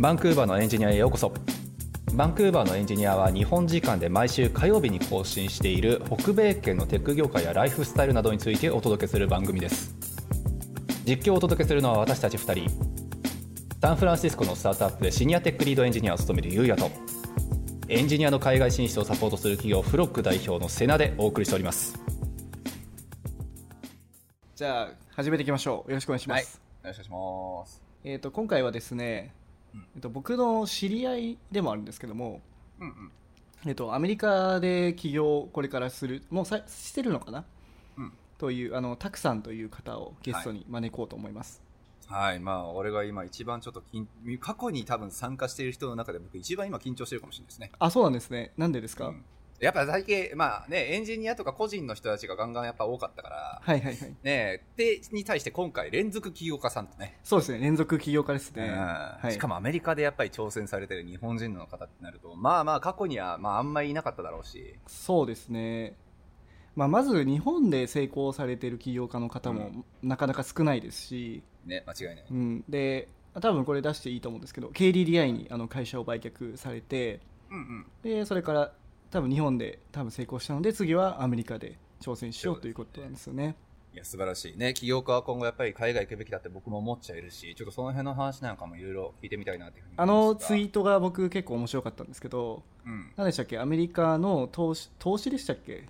バンクーバーのエンジニアへようこそ。バンクーバーのエンジニアは日本時間で毎週火曜日に更新している北米圏のテック業界やライフスタイルなどについてお届けする番組です。実況をお届けするのは私たち2人、サンフランシスコのスタートアップでシニアテックリードエンジニアを務めるゆうやと、エンジニアの海外進出をサポートする企業フロック代表のセナでお送りしております。じゃあ始めていきましょう。よろしくお願いします。はい、よろしくお願いします。今回はですね、僕の知り合いでもあるんですけども、アメリカで起業をこれからする、もうしてるのかな、というタクさんという方をゲストに招こうと思います。はい、まあ俺が今一番ちょっと過去に多分参加している人の中で僕一番今緊張してるかもしれないですね。あ、そうなんですね。なんでですか？やっぱ最近、まあね、エンジニアとか個人の人たちがガンガンやっぱ多かったから、ね、でに対して今回連続起業家さんとね。そうですね、連続起業家ですね。しかもアメリカでやっぱり挑戦されてる日本人の方ってなると、まあまあ過去にはまああんまりいなかっただろうし。そうですね。まあ、まず日本で成功されてる起業家の方もなかなか少ないですし、ね、間違いない。で、多分これ出していいと思うんですけど、KDDI に会社を売却されて、でそれから多分日本で多分成功したので、次はアメリカで挑戦しようということなんですよね。いや素晴らしいね。起業家は今後やっぱり海外行くべきだって僕も思っちゃいるし、ちょっとその辺の話なんかもいろいろ聞いてみたいなっていうふうに思いました。ツイートが僕結構面白かったんですけど、何でしたっけ、アメリカの投資でしたっけ。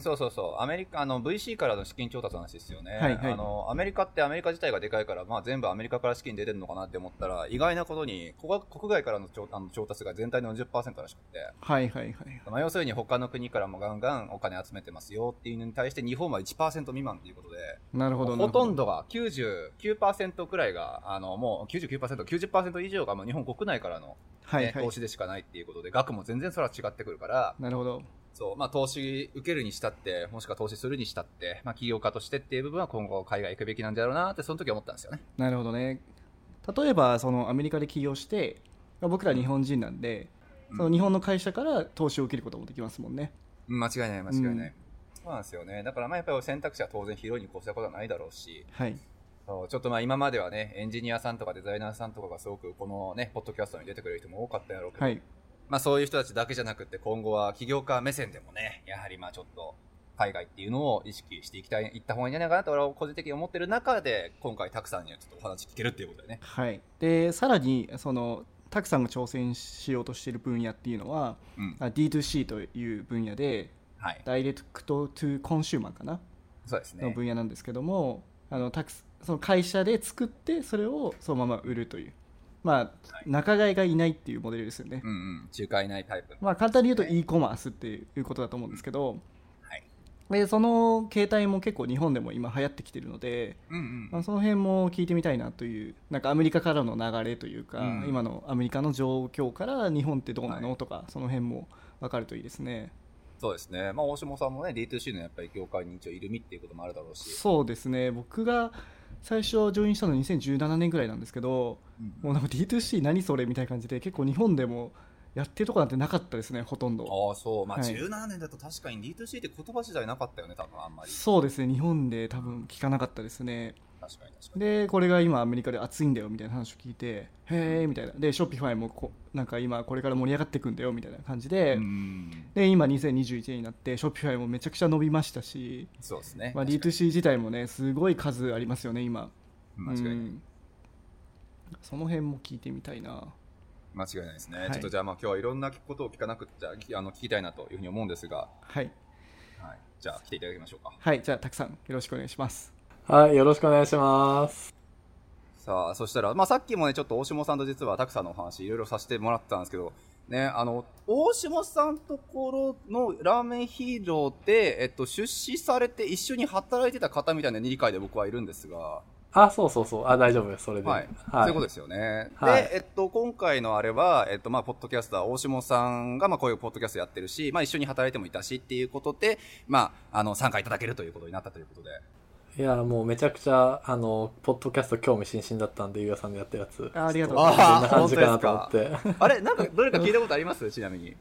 そうそうアメリカVC からの資金調達の話ですよね。アメリカってアメリカ自体がでかいから、まあ、全部アメリカから資金出てるのかなって思ったら、意外なことに国外からの調達が全体の 40% らしくて、まあ、要するに他の国からもガンガンお金集めてますよっていうのに対して日本は 1% 未満ということで、ほとんどが 99% くらいがもう 90% 以上がもう日本国内からの、投資でしかないっていうことで、額も全然それは違ってくるから。そう、まあ、投資受けるにしたって、もしくは投資するにしたって、まあ、起業家としてっていう部分は今後海外行くべきなんだろうなって、その時思ったんですよね。なるほどね。例えばそのアメリカで起業して、僕ら日本人なんで、その日本の会社から投資を受けることもできますもんね。間違いない、そうなんですよね。だからまあやっぱり選択肢は当然広いに越したことはないだろうし、ちょっとまあ今まではね、エンジニアさんとかデザイナーさんとかがすごくこのね、ポッドキャストに出てくれる人も多かったやろうけど、まあ、そういう人たちだけじゃなくて、今後は起業家目線でもね、やはりまあちょっと海外っていうのを意識していきたい、いった方がいいんじゃないかなと俺は個人的に思ってる中で、今回タクさんにはちょっとお話聞けるっていうことでね。はい。でさらにそのタクさんが挑戦しようとしている分野っていうのは、D2C という分野で、ダイレクトトゥコンシューマーかな。そうですね。の分野なんですけども、その会社で作ってそれをそのまま売るという。まあ仲買がいないっていうモデルですよね。仲介いないタイプ。まあ簡単に言うと e コマースっていうことだと思うんですけど、でその形態も結構日本でも今流行ってきてるので、その辺も聞いてみたいなという、なんかアメリカからの流れというか、今のアメリカの状況から日本ってどうなのとか、その辺も分かるといいですね。そうですね。まあ大下さんもね D2C のやっぱり業界に一応いる身っていうこともあるだろうし。そうですね。僕が最初ジョインしたの2017年ぐらいなんですけど、もうなんか D2C 何それみたいな感じで、結構日本でもやってるとこなんてなかったですね、ほとんど。まあ、17年だと確かに D2C って言葉自体なかったよね、多分あんまり。そうですね、日本で多分聞かなかったですね。確かにでこれが今アメリカで熱いんだよみたいな話を聞いて、へーみたいな。でショッピファイもなんか今これから盛り上がっていくんだよみたいな感じで、で今2021年になってショッピファイもめちゃくちゃ伸びましたし、まあ、D2C 自体もねすごい数ありますよね今。その辺も聞いてみたいな。間違いないですね。ちょっとじゃあ、まあ今日はいろんなことを聞かなくちゃ聞きたいなというふうに思うんですが、じゃあ来ていただきましょうか。じゃあたくさんよろしくお願いします。はい、よろしくお願いします。さあ、そしたら、まあ、さっきもね、ちょっと大下さんと実はたくさんのお話いろいろさせてもらったんですけど、ね、大下さんところのラーメンヒーローで、出資されて一緒に働いてた方みたいな理解で僕はいるんですが。あ、大丈夫です。それで。そういうことですよね。で、今回のあれは、まあ、ポッドキャスター、大下さんが、まあ、こういうポッドキャストやってるし、まあ、一緒に働いてもいたしっていうことで、まあ、参加いただけるということになったということで。いやもうめちゃくちゃポッドキャスト興味津々だったんで、ゆうやさんでやったやつ、ありがとうございます。どんな感じかなと思ってあれなんかどれか聞いたことありますちなみに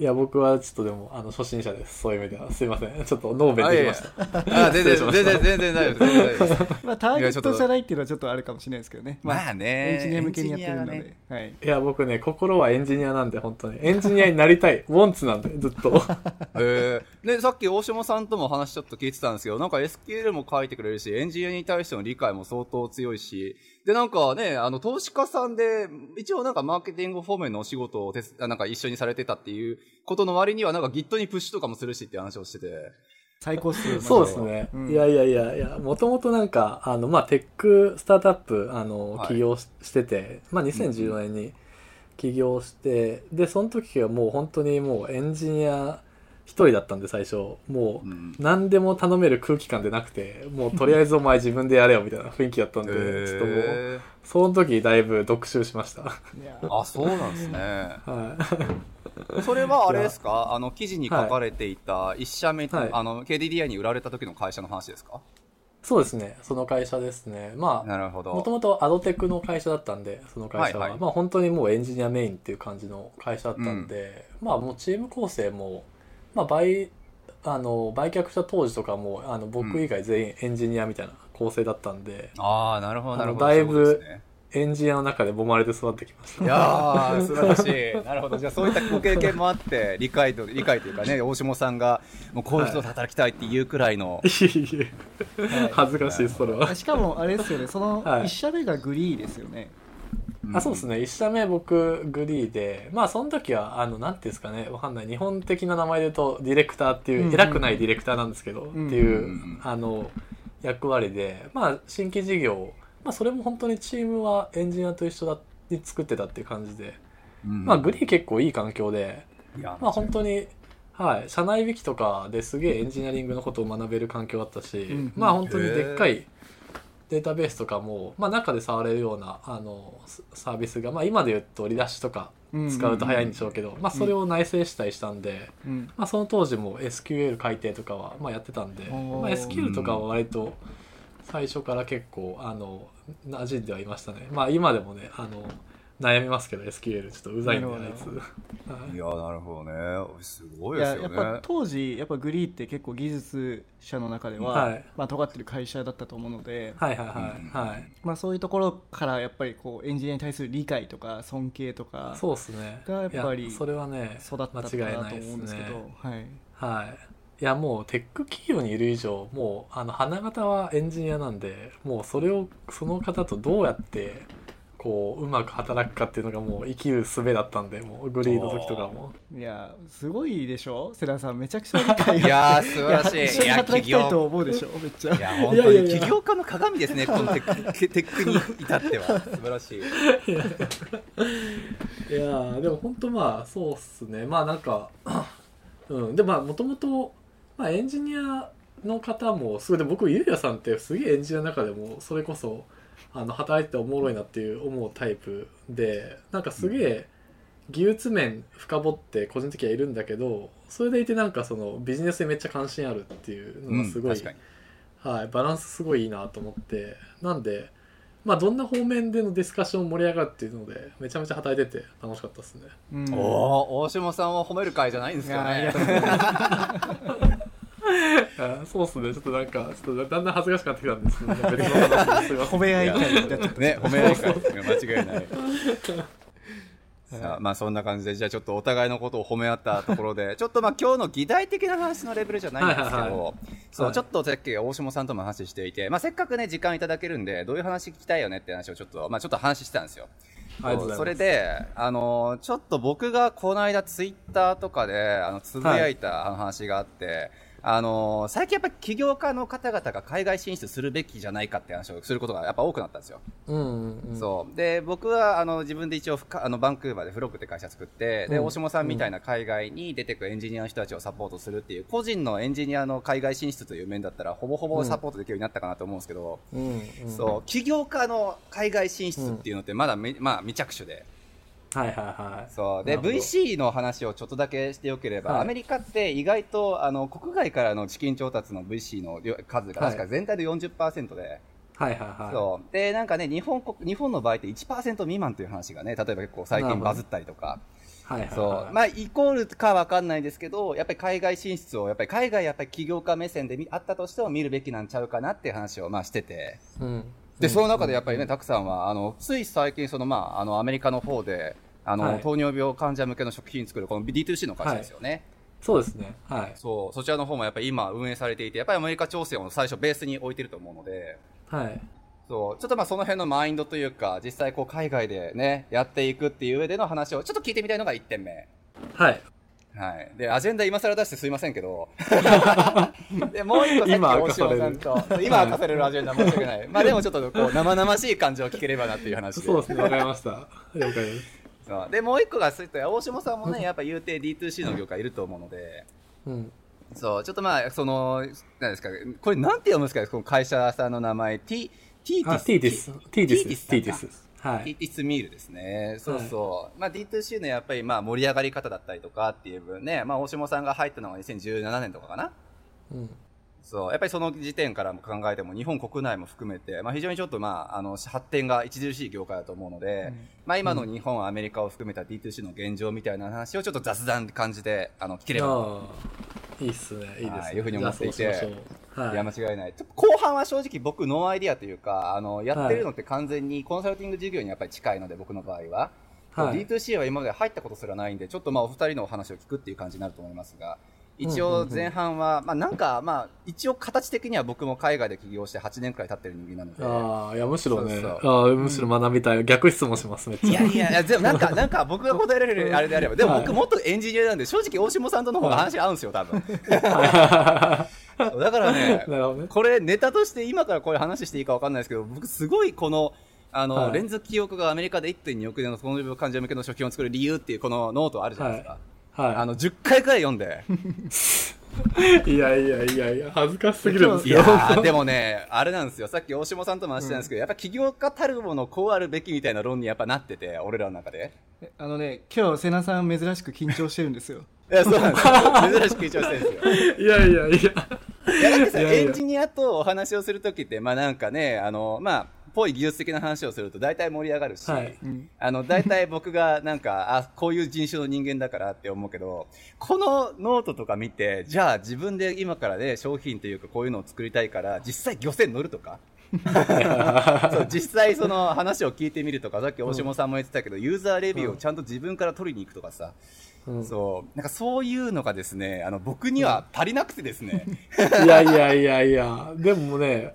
いや僕はちょっとでも初心者です、そういう意味では。すいません、ちょっとノーベンできました。全然大丈夫です。まあターゲットじゃないっていうのはちょっとあるかもしれないですけどね。まあね、エンジニア向けにやってるので、ね、はい、いや僕ね、心はエンジニアなんで、本当にエンジニアになりたいウォンツなんでずっとね、さっき大島さんとも話ちょっと聞いてたんですけど、なんか SQL も書いてくれるし、エンジニアに対しての理解も相当強いしで、なんかね、投資家さんで一応なんかマーケティング方面のお仕事をなんか一緒にされてたっていうことの割にはなんか Git にプッシュとかもするしって話をしてて、最高っすね。そうですね、うん、いやもともとなんかまあテックスタートアップ起業してて、はい、まあ2014年に起業して、うん、でその時はもう本当にもうエンジニア一人だったんで、最初もう何でも頼める空気感でなくて、もうとりあえずお前自分でやれよみたいな雰囲気だったんで、ちょっともうその時だいぶ読習しました。あ、そうなんですね。はい、それはあれですか、記事に書かれていた1社目、はい、KDDI に売られた時の会社の話ですか？そうですね、その会社ですね。まあもともとアドテクの会社だったんで、その会社は、はいはい、まあ本当にもうエンジニアメインっていう感じの会社だったんで、うん、まあもうチーム構成もまあ、売却した当時とかも僕以外全員エンジニアみたいな構成だったんで、うん、あ、なるほどなるほど、だいぶエンジニアの中で揉まれて育ってきました。いやー素晴らしい。なるほど、じゃあそういったご経験もあって理解というかね、大下さんがもうこういう人と働きたいっていうくらいの、はいはい、恥ずかしい。それはしかもあれですよね、その1社目がグリーですよね。はい、あ、そうですね、1社目僕グリーで、まあその時はなんていうんですかね、わかんない、日本的な名前で言うとディレクターっていう、うんうん、偉くないディレクターなんですけど、うんうん、っていう役割で、まあ新規事業、まあそれも本当にチームはエンジニアと一緒に作ってたっていう感じで、うん、まあグリー結構いい環境で、まあ本当に、はい、社内ウィキとかですげえエンジニアリングのことを学べる環境だったし、うんうん、まあ本当にでっかいデータベースとかも、まあ、中で触れるようなサービスが、まあ、今で言うとリダッシュとか使うと早いんでしょうけど、うんうんうん、まあ、それを内製したりしたんで、うん、まあ、その当時も SQL 改定とかはまあやってたんで、まあ、SQL とかは割と最初から結構馴染んではいましたね。まあ、今でもね悩みますけど SQL ちょっとうざいんだよね。いやなるほどね、すごいですよね。やっぱ当時やっぱグリーって結構技術者の中では、はい、まあ尖ってる会社だったと思うので、はいはいはい、はい、まあそういうところからやっぱりこうエンジニアに対する理解とか尊敬とか、そうですね、がやっぱりそれはね育ったかなと思うんですけど、はいはい、いやもうテック企業にいる以上、もう花形はエンジニアなんで、もうそれをその方とどうやってこううまく働くかっていうのがもう生きる術だったんで、もうグリーの時とかも、いやすごいでしょ世良さん、めちゃくちゃ理解があって、いや素晴らしい、一緒に働きたいと思うでしょ、めっちゃ、いや本当に起業家の鏡ですね、このテックに至っては素晴らしい。いやでも本当まあそうっすね、まあなんかうん、でまあもともとエンジニアの方もすごいで、僕ゆうやさんってすげえエンジニアの中でもそれこそ働いておもろいなっていう思うタイプで、なんかすげえ技術面深掘って個人的にはいるんだけど、それでいてなんかそのビジネスにめっちゃ関心あるっていうのがすごい、うん、はい、バランスすごいいいなと思って、なんでまあどんな方面でのディスカッション盛り上がるっていうのでめちゃめちゃ働いてて楽しかったですね。うん、大島さんは褒める会じゃないんですかね。そうですね、ちょっとなんかちょっとだんだん恥ずかしくなってきたんですけど、ね、別の話です褒め合い会になっちゃったね、褒め合い会間違いない。さあまあそんな感じで、じゃあちょっとお互いのことを褒め合ったところでちょっとまあ今日の議題的な話のレベルじゃないんですけど、はいはいはい、そうちょっとさっき大下さんとも話していて、まあ、せっかくね時間いただけるんでどういう話聞きたいよねって話をちょっと話してたんですよ。それでちょっと僕がこの間ツイッターとかでつぶやいた話があって、はい、最近やっぱり起業家の方々が海外進出するべきじゃないかって話をすることがやっぱ多くなったんですよ。うんうんうん、そうで僕は自分で一応バンクーバーでフロックって会社作って、うん、で大下さんみたいな海外に出てくエンジニアの人たちをサポートするっていう、個人のエンジニアの海外進出という面だったらほぼほぼサポートできるようになったかなと思うんですけど、うんうん、そう起業家の海外進出っていうのってまだまあ、未着手で、はいはいはい、そうで VC の話をちょっとだけしてよければ、はい、アメリカって意外と国外からの資金調達の VC の数が確か全体で 40% で、はいはいはいはい、そうでなんかね日本の場合って 1% 未満という話がね、例えば結構最近バズったりとか、はいはいはいはい、そうまあイコールか分かんないですけど、やっぱり海外進出をやっぱり海外やっぱり起業家目線であったとしても見るべきなんちゃうかなっていう話をまあしてて、うん、でその中でやっぱりねたくさんはつい最近その、まあ、アメリカの方ではい、糖尿病患者向けの食品作るこの D2C の会社ですよね、はい、そうですね、はい、そちらの方もやっぱり今運営されていて、やっぱりアメリカ挑戦を最初ベースに置いてると思うので、はい、そうちょっとまあその辺のマインドというか実際こう海外でねやっていくっていう上での話をちょっと聞いてみたいのが1点目、はいはい、でアジェンダ今更出してすいませんけどでもう一個さっき大島さんと今明かされるアジェンダ申し訳ないまあでもちょっとこう生々しい感じを聞ければなっていう話でそうですね、わかりました、了解です。でもう一個が大下さんもねやっぱ言うて D2C の業界いると思うので、うん、そうちょっとまあその何ですかこれなんて読むんですかこの会社さんの名前 ティーティスはい、ティーティスミールですね。そうそう、はい、まあ D2C のやっぱりまあ盛り上がり方だったりとかっていう分ね、まあ大下さんが入ったのが2017年とかかな。うん。そうやっぱりその時点からも考えても日本国内も含めて、まあ、非常にちょっと、まあ、発展が著しい業界だと思うので、うんまあ、今の日本、アメリカを含めた D2C の現状みたいな話をちょっと雑談感じで聞ければいいですね、いいですね、いうふうに思っていて、はい、いや間違いない。ちょっと後半は正直僕ノーアイディアというかやってるのって完全にコンサルティング事業にやっぱり近いので僕の場合は、はい、D2C は今まで入ったことすらないんでちょっとまあお二人のお話を聞くっていう感じになると思いますが、一応前半は、うんうんうん、まあなんかまあ一応形的には僕も海外で起業して8年くらい経ってる人間なので、ああいやむしろね、そうそうあむしろ学びたい、うん、逆質問しますね。いやいやでもなんか僕が答えられるあれであればでも僕もっとエンジニアなんで正直大下さんとの方が話合うんですよ多分。だからねこれネタとして今からこれ話していいか分かんないですけど、僕すごいこのはい、連続記憶がアメリカで 1.2 億円の糖尿病患者向けの食品を作る理由っていうこのノートあるじゃないですか。はいはい、10回くらい読んでいや恥ずかしすぎるんですよ。いやでもねあれなんですよ、さっき大下さんとも話してたんですけど、うん、やっぱ起業家たるものこうあるべきみたいな論にやっぱなってて、俺らの中でね今日瀬名さん珍しく緊張してるんですよ。いやそうなんですよ珍しく緊張してるんですよ。いやだってさエンジニアとお話をするときってまあなんかねまあぽい技術的な話をすると大体盛り上がるし、はいうん、大体僕がなんかこういう人種の人間だからって思うけど、このノートとか見てじゃあ自分で今からね商品というかこういうのを作りたいから実際漁船乗るとかそう実際その話を聞いてみるとか、さっき大下さんも言ってたけど、うん、ユーザーレビューをちゃんと自分から取りに行くとかさ、うん、なんかそういうのがですね僕には足りなくてですね、うん、いやでもね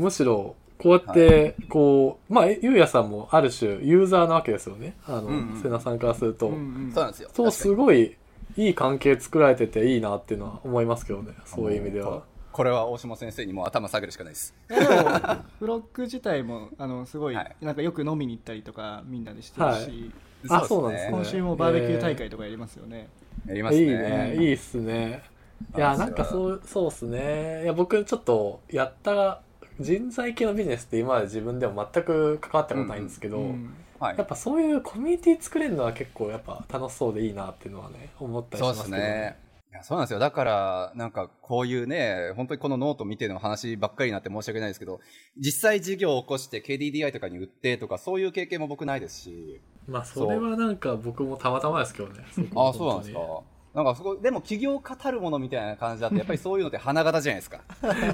むしろこうやってこう、はい、まあゆうやさんもある種ユーザーなわけですよね。瀬名さんからすると、うんうん、そうなんですよ。そうすごいいい関係作られてていいなっていうのは思いますけどね。そういう意味では。これは大下先生にもう頭下げるしかないです。でもブロック自体もすごい、はい、なんかよく飲みに行ったりとかみんなでしてるし、はいあそうなんですね、今週もバーベキュー大会とかやりますよね。やりますね。いいね、いいっすね。いやなんかそうっすね。いや僕ちょっとやった。人材系のビジネスって今まで自分でも全く関わったことないんですけど、うんうんはい、やっぱそういうコミュニティ作れるのは結構やっぱ楽しそうでいいなっていうのはね思ったりしますけどね。いやそうなんですよ。だからなんかこういうね本当にこのノート見ての話ばっかりになって申し訳ないですけど、実際事業を起こして KDDI とかに売ってとかそういう経験も僕ないですし、まあそれはなんか僕もたまたまですけどね。あそうなんですか。なんかそこでも起業家たるものみたいな感じだってやっぱりそういうのって花形じゃないですか。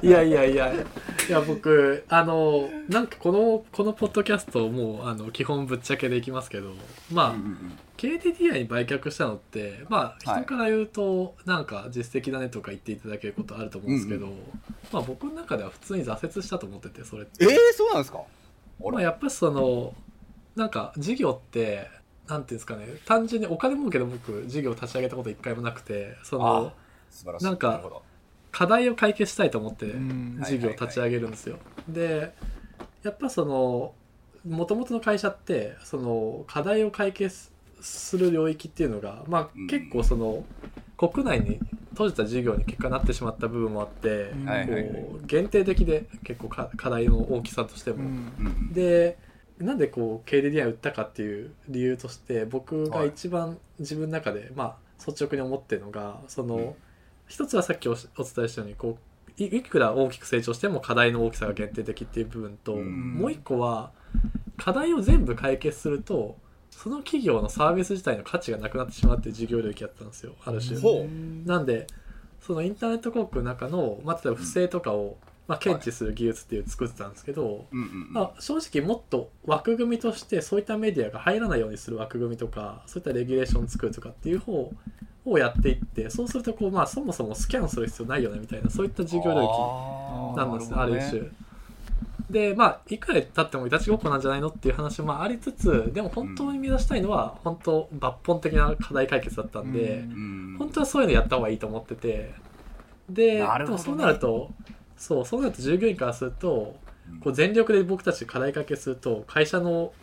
いや僕なんかこのポッドキャストもう基本ぶっちゃけでいきますけど、まあ、うんうん、KDDI に売却したのってまあ人から言うと、はい、なんか実績だねとか言っていただけることあると思うんですけど、うんうん、まあ僕の中では普通に挫折したと思ってて、それってそうなんですか。まあ、やっぱりそのなんか事業ってなんていうんですかね、単純にお金儲けで僕事業を立ち上げたこと一回もなくて、なんか課題を解決したいと思って事業を立ち上げるんですよ。でやっぱ元々の会社って課題を解決する領域っていうのが、まあ、結構国内に閉じた事業に結果なってしまった部分もあって、こう限定的で結構課題の大きさとしても、でなんでこう KDDI を売ったかっていう理由として、僕が一番自分の中で、まあ率直に思ってるのが一つはさっきお伝えしたようにいくら大きく成長しても課題の大きさが限定的っていう部分と、もう一個は課題を全部解決するとその企業のサービス自体の価値がなくなってしまうっていう事業領域だったんですよ、ある種。なんでそのインターネット広告の中の、まあ、例えば不正とかを、まあ、検知する技術っていう作ってたんですけど、まあ、正直もっと枠組みとしてそういったメディアが入らないようにする枠組みとか、そういったレギュレーション作るとかっていう方をやっていって、そうするとこう、まあ、そもそもスキャンする必要ないよねみたいな、そういった事業領域なんですね、ある種。で、まあ、いくら経ってもいたちごっこなんじゃないのっていう話もありつつ、でも本当に目指したいのは本当抜本的な課題解決だったんで、本当はそういうのやった方がいいと思ってて、で、でもそうなると、そうなると従業員からすると、こう全力で僕たち課題解決すると会社の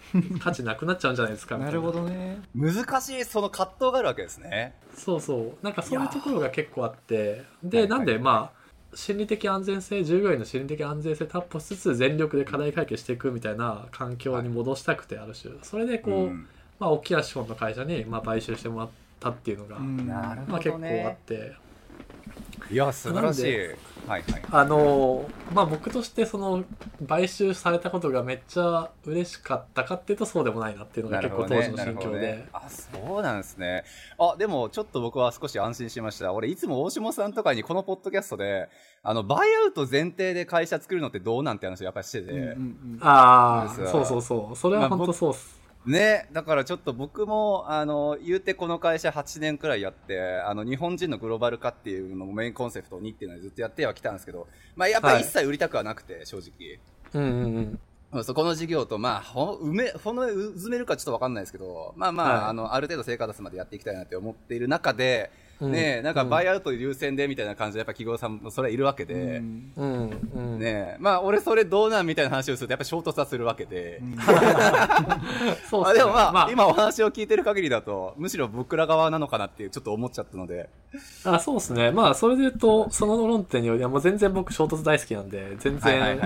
価値なくなっちゃうんじゃないですかみたいな。なるほどね。難しい、その葛藤があるわけですね。そうそう。なんかそういうところが結構あって、で、なんでまあ、心理的安全性、従業員の心理的安全性を担保しつつ全力で課題解決していくみたいな環境に戻したくて、ある種それでこう、まあ、大きな資本の会社にまあ買収してもらったっていうのが、まあ、結構あって、いや素晴らしい、はいはい、まあ、僕としてその買収されたことがめっちゃ嬉しかったかっていうとそうでもないなっていうのが結構当時の心境で、あ、そうなんですね。あ、でもちょっと僕は少し安心しました。俺いつも大下さんとかにこのポッドキャストでバイアウト前提で会社作るのってどうなんて話をやっぱりしてて、ああ、そうそれは本当そうっす、まあね、だからちょっと僕も言うてこの会社8年くらいやって、日本人のグローバル化っていうのをメインコンセプトにっていうのをずっとやってはきたんですけど、まあ、やっぱり一切売りたくはなくて、正直、そこの事業と、まあ、詰めるかちょっと分かんないですけど、まあまあ、ある程度成果出すまでやっていきたいなって思っている中で、ね、なんかバイアウト優先でみたいな感じでやっぱ企業さんもそれはいるわけで、ね、まあ俺それどうなんみたいな話をするとやっぱ衝突はするわけで、そうっすね、でもまあ、今お話を聞いてる限りだとむしろ僕ら側なのかなってちょっと思っちゃったので、あ、そうですね。まあそれで言うとその論点によりはもう全然僕衝突大好きなんで全然、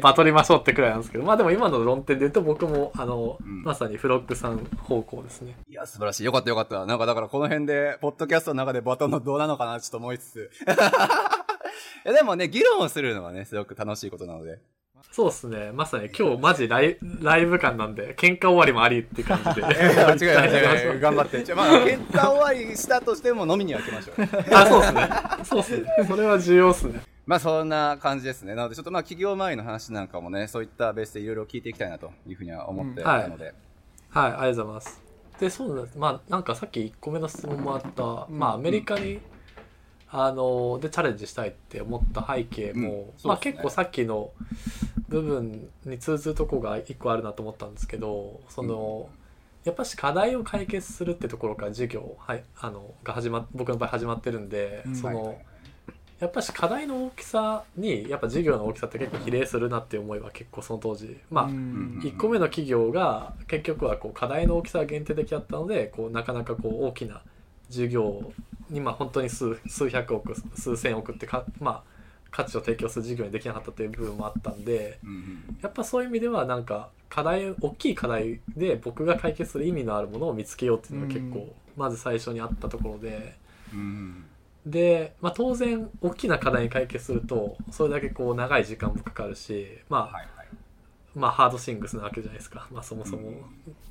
バトりましょうってくらいなんですけど、まあでも今の論点で言うと僕もまさにフロックさん方向ですね。いや素晴らしい、よかった。なんかだからこの辺でポッドキャスト中でバトンのどうなのかなちょっと思いつついやでもね、議論をするのはねすごく楽しいことなので。そうですね、まさに今日マジライブ感なんで喧嘩終わりもありって感じで間違い頑張って、まあ、喧嘩終わりしたとしても飲みには行きましょうあ、そうですね、それは重要ですね。まあそんな感じですね。なのでちょっとまあ企業周りの話なんかもね、そういったベースでいろいろ聞いていきたいなというふうには思っていたので、はい、ありがとうございます。で、そうなんです。まあ、なんかさっき1個目の質問もあった、まあ、アメリカに、でチャレンジしたいって思った背景も、まあ、結構さっきの部分に通ずるとこが1個あるなと思ったんですけど、その、やっぱし課題を解決するってところから事業、が僕の場合始まってるんで、その、やっぱし課題の大きさにやっぱ事業の大きさって結構比例するなっていう思いは結構その当時、まあ1個目の企業が結局はこう課題の大きさが限定的だったので、こうなかなかこう大きな事業に、まあ本当に数百億数千億ってまあ価値を提供する事業にできなかったという部分もあったんで、やっぱそういう意味ではなんか大きい課題で僕が解決する意味のあるものを見つけようっていうのが結構まず最初にあったところで、で、まあ、当然大きな課題に解決するとそれだけこう長い時間もかかるし、まあハードシングスなわけじゃないですか、まあ、そもそも、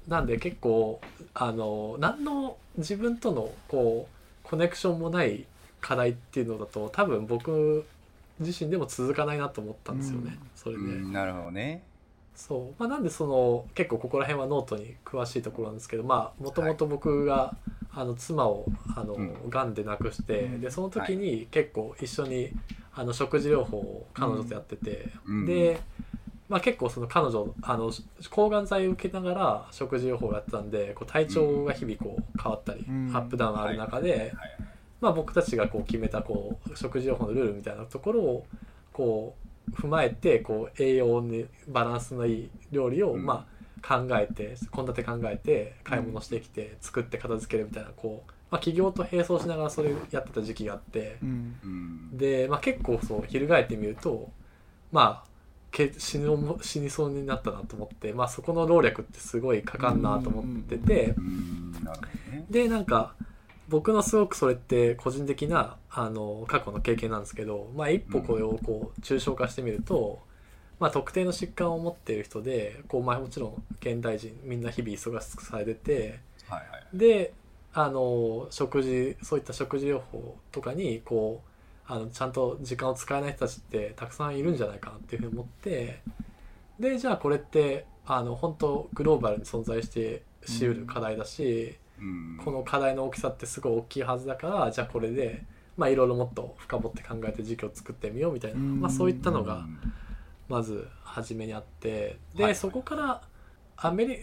なんで結構何の自分とのこうコネクションもない課題っていうのだと多分僕自身でも続かないなと思ったんですよね、それで、なるほどね。そう、まあ、なんでその結構ここら辺はノートに詳しいところなんですけど、まあもともと僕が、妻をがんで亡くして、でその時に結構一緒に食事療法を彼女とやってて、で、まあ、結構その彼女抗がん剤を受けながら食事療法をやってたんで、こう体調が日々こう変わったり、アップダウンがある中で、まあ、僕たちがこう決めたこう食事療法のルールみたいなところをこう踏まえて、こう栄養にバランスのいい料理を、まあ考えて献立考えて買い物してきて作って片付けるみたいな、こう、まあ、起業と並走しながらそれやってた時期があって、で、まあ、結構そう翻ってみると、まあ、死にそうになったなと思って、まあ、そこの労力ってすごいかかんなと思ってて、でなんか僕のすごくそれって個人的な過去の経験なんですけど、まあ、一歩これをこう抽象化してみると、まあ、特定の疾患を持っている人でこう、まあ、もちろん現代人みんな日々忙しくされてて、はいはい、で食事そういった食事療法とかにこうちゃんと時間を使えない人たちってたくさんいるんじゃないかなっていうふうに思って、でじゃあこれって本当グローバルに存在してしうる課題だし、うん、この課題の大きさってすごい大きいはずだから、じゃあこれでまあいろいろもっと深掘って考えて事業を作ってみようみたいな、まあ、そういったのがまず初めにあって、で、はい、そこからアメリ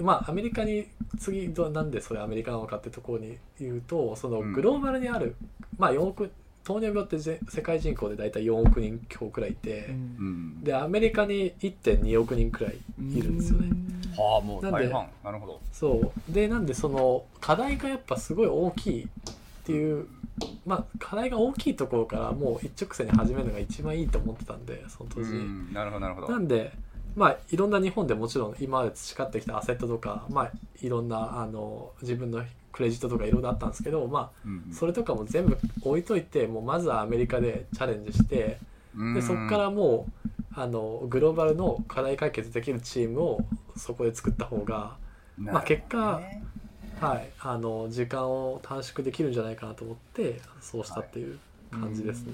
カに次なんでそれアメリカなのかってところに言うと、そのグローバルにある、まあ、4億糖尿病って世界人口でだいたい4億人強くらいいて、うん、でアメリカに 1.2 億人くらいいるんですよね。はあ、もう大半。なるほど。そうで、なんでその課題がやっぱすごい大きいっていう、まあ、課題が大きいところからもう一直線に始めるのが一番いいと思ってたんで、その当時。なるほどなるほど。なんで、まあ、いろんな日本でもちろん今まで培ってきたアセットとか、まあ、いろんな自分のクレジットとかいろいろあったんですけど、まあ、それとかも全部置いといて、もうまずはアメリカでチャレンジして、でそこからもうグローバルの課題解決できるチームをそこで作った方が、まあ、結果、はい、時間を短縮できるんじゃないかなと思ってそうしたっていう感じですね。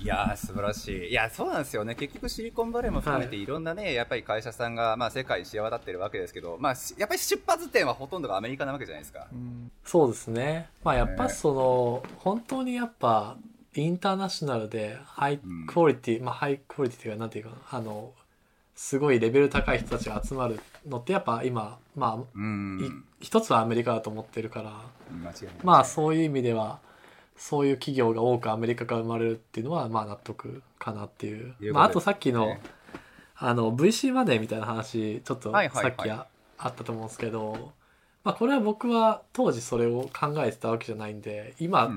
いやー素晴らしい。いやそうなんですよね。結局シリコンバレーも含めていろんなね、はい、やっぱり会社さんが、まあ、世界に知れ渡ってるわけですけど、まあ、やっぱり出発点はほとんどがアメリカなわけじゃないですか。そうですね、まあ、やっぱその、本当にやっぱインターナショナルでハイクオリティ、まあハイクオリティというかなんていうかすごいレベル高い人たちが集まるのってやっぱ今、まあ一つはアメリカだと思ってるから、まあそういう意味ではそういう企業が多くアメリカから生まれるっていうのはまあ納得かなっていう。まあ、あとさっきの、VC マネーみたいな話ちょっとさっきあったと思うんですけど、まあこれは僕は当時それを考えてたわけじゃないんで今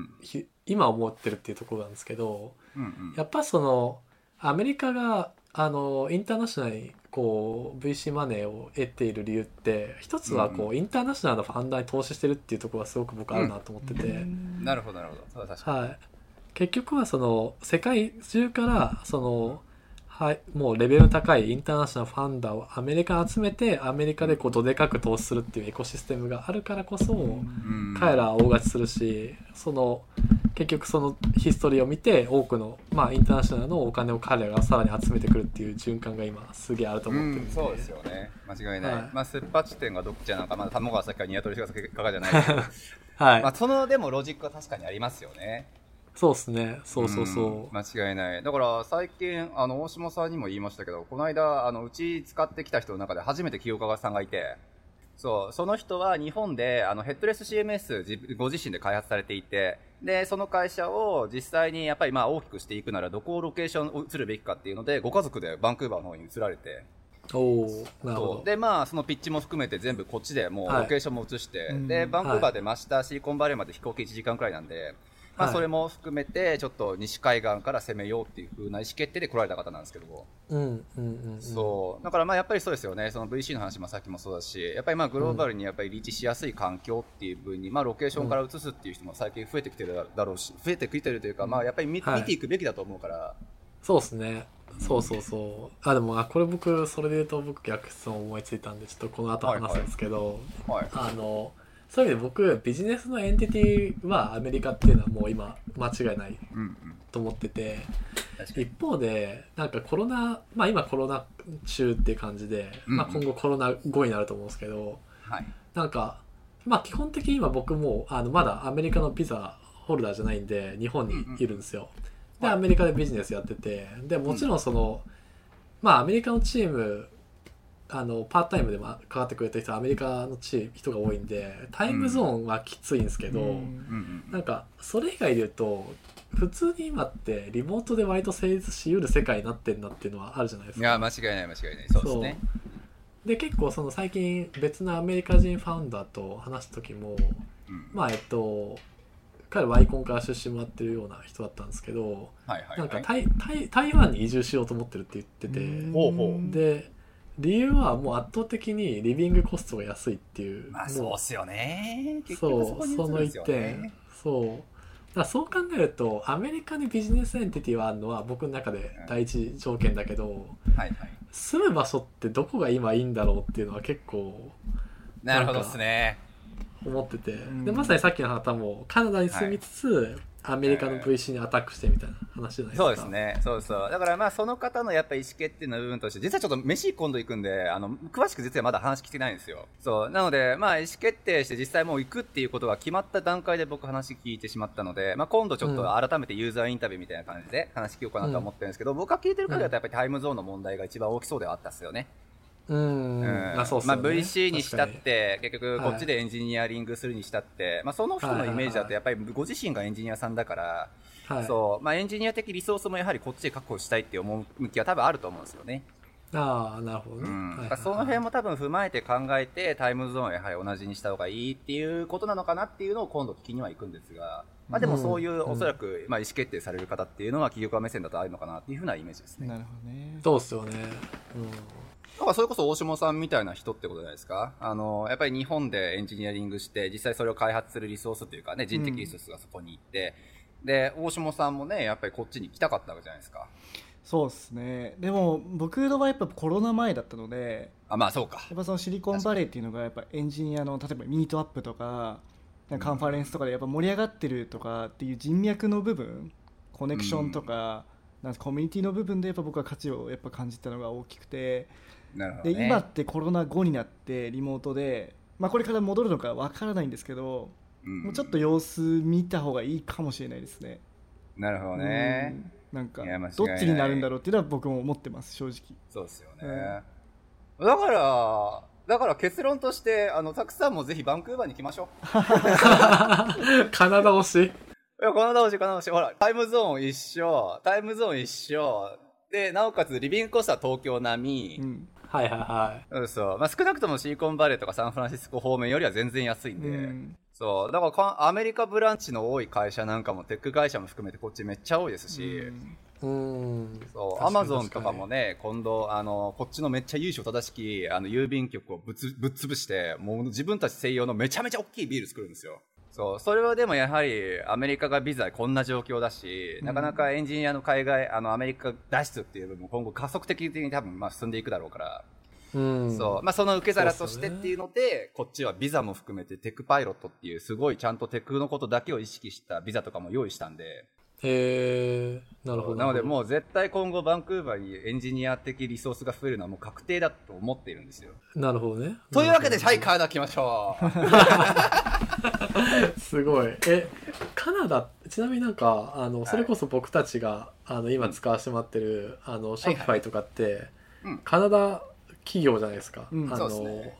思ってるっていうところなんですけど、やっぱそのアメリカがインターナショナルにこう VC マネーを得ている理由って一つはこうインターナショナルのファンダーに投資してるっていうところがすごく僕あるなと思ってて、なるほどなるほど、確かに、はい、結局はその世界中からその、はい、もうレベルの高いインターナショナルファンダーをアメリカに集めてアメリカでこうどでかく投資するっていうエコシステムがあるからこそ彼らは大勝ちするし、その結局そのヒストリーを見て多くの、まあ、インターナショナルのお金を彼らがさらに集めてくるっていう循環が今すげえあると思ってるんで、そうですよね、間違いない、はい、まあ出発点がどっちなのか、まあ、卵が先か鶏が先かじゃないけど、はい、まあ、そのでもロジックは確かにありますよね。そうですね、そうそうそう、間違いない。だから最近大下さんにも言いましたけど、この間うち使ってきた人の中で初めて清川さんがいて、そう、その人は日本でヘッドレス CMS ご自身で開発されていて、でその会社を実際にやっぱりまあ大きくしていくならどこをロケーションを移るべきかっていうのでご家族でバンクーバーの方に移られて、おなるほど、でまあそのピッチも含めて全部こっちでもうロケーションも移して、はい、でバンクーバーで真下、はい、シリコンバレーまで飛行機1時間くらいなんで、まあ、それも含めてちょっと西海岸から攻めようっていう風な意思決定で来られた方なんですけども、そうだからまあやっぱりそうですよね。その VC の話もさっきもそうだし、やっぱりまあグローバルにやっぱりリーチしやすい環境っていう分に、まあロケーションから移すっていう人も最近増えてきてるだろうし、増えてきてるというか、まあやっぱり 見ていくべきだと思うから、はい、そうですね、そうそうそう、でもこれ僕それで言うと僕逆質問思いついたんでちょっとこの後話すんですけど、はいはいはい、そういう意味で僕ビジネスのエンティティはアメリカっていうのはもう今間違いないと思ってて、一方でなんかコロナ、まあ今コロナ中っていう感じで、まあ今後コロナ後になると思うんですけど、なんかまあ基本的に今僕もまだアメリカのビザホルダーじゃないんで日本にいるんですよ。でアメリカでビジネスやってて、でもちろんそのまあアメリカのチームパートタイムでもかかってくれた人はアメリカの人が多いんでタイムゾーンはきついんですけど、なんかそれ以外で言うと普通に今ってリモートで割と成立しうる世界になってるなっていうのはあるじゃないですか。いや間違いない間違いない、そうですね。で結構その最近別のアメリカ人ファウンダーと話す時も、まあ彼はワイコンから出資もらってるような人だったんですけど、なんか台湾に移住しようと思ってるって言ってて、で理由はもう圧倒的にリビングコストが安いっていう、まあ、そうっすよね。結局そこに移るんですよね。そう、そう考えるとアメリカにビジネスエンティティはあるのは僕の中で第一条件だけど、住む場所ってどこが今いいんだろうっていうのは結構なるほどですね思ってて、でまさにさっきの方もカナダに住みつつ、はい、アメリカの VC にアタックしてみたいな話じゃないですか。そうですね、そうそう。だからまあその方のやっぱ意思決定の部分として、実はちょっと飯今度行くんで、詳しく実はまだ話聞いてないんですよ。そうなのでまあ意思決定して実際もう行くっていうことが決まった段階で僕話聞いてしまったので、まあ今度ちょっと改めてユーザーインタビューみたいな感じで話聞こうかなと思ってるんですけど、僕が聞いてる限りだとやっぱりタイムゾーンの問題が一番大きそうではあったっすよね。まあ VC にしたって結局こっちでエンジニアリングするにしたって、はい、まあ、その人のイメージだとやっぱりご自身がエンジニアさんだから、はい、そう、まあ、エンジニア的リソースもやはりこっちで確保したいっていう思う向きは多分あると思うんですよね。ああ、なるほどね。だからその辺も多分踏まえて考えてタイムゾーンをやはり同じにした方がいいっていうことなのかなっていうのを今度聞きには行くんですが、まあ、でもそういうおそらくまあ意思決定される方っていうのは企業家目線だとあるのかなっていうふうなイメージですね。なるほどね。そうですよね。だからそれこそ大下さんみたいな人ってことじゃないですか。やっぱり日本でエンジニアリングして実際それを開発するリソースというかね、人的リソースがそこに行って、で大下さんもねやっぱりこっちに来たかったわけじゃないですか。そうですね。でも僕の場合やっぱコロナ前だったので、あ、まあそうか。やっぱそのシリコンバレーっていうのがやっぱエンジニアの例えばミートアップとかカンファレンスとかでやっぱ盛り上がってるとかっていう人脈の部分、コネクションとか、なんかコミュニティの部分でやっぱ僕は価値をやっぱ感じたのが大きくて。なるほどね。で今ってコロナ後になってリモートで、まあ、これから戻るのかわからないんですけど、もうちょっと様子見た方がいいかもしれないですね。なるほどね。なんかどっちになるんだろうっていうのは僕も思ってます、正直。そうですよね、だから結論としてたくさんもぜひバンクーバーに来ましょう。カナダ推し、いやカナダ推しほらタイムゾーン一緒、でなおかつリビングコストは東京並み、はいはいはい、そう、まあ、少なくともシリコンバレーとかサンフランシスコ方面よりは全然安いんで、そうだからアメリカブランチの多い会社なんかもテック会社も含めてこっちめっちゃ多いですし、そうアマゾンとかもね今度こっちのめっちゃ優秀正しき郵便局をぶっ潰してもう自分たち専用のめちゃめちゃ大きいビール作るんですよ。それはでもやはりアメリカがビザこんな状況だし、なかなかエンジニアの海外アメリカ脱出っていう部分も今後加速的に多分まあ進んでいくだろうから、そう、まあ、その受け皿としてっていうので、こっちはビザも含めてテックパイロットっていうすごいちゃんとテックのことだけを意識したビザとかも用意したんで。へー、なるほど。なのでもう絶対今後バンクーバーにエンジニア的リソースが増えるのはもう確定だと思っているんですよ。なるほどね。というわけで、はい、カナダ来ましょう。すごい。カナダちなみになんかそれこそ僕たちが今使わせてもらってるShopifyとかってカナダ企業じゃないですか。そうですね。